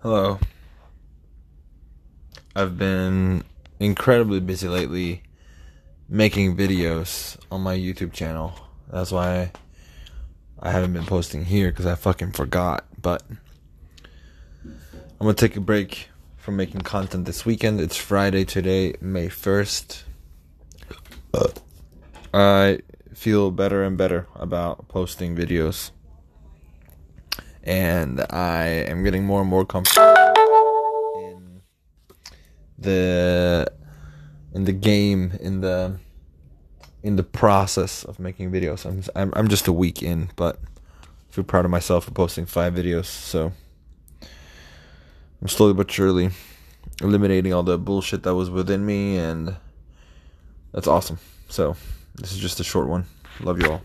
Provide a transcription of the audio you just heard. Hello. I've been incredibly busy lately making videos on my YouTube channel. That's why I haven't been posting here, because I fucking forgot. But I'm going to take a break from making content this weekend. It's Friday today, May 1st. I feel better and better about posting videos. And I am getting more and more comfortable in the game, in the process of making videos. I'm just a week in, but I feel proud of myself for posting 5 videos. So I'm slowly but surely eliminating all the bullshit that was within me, and that's awesome. So this is just a short one. Love you all.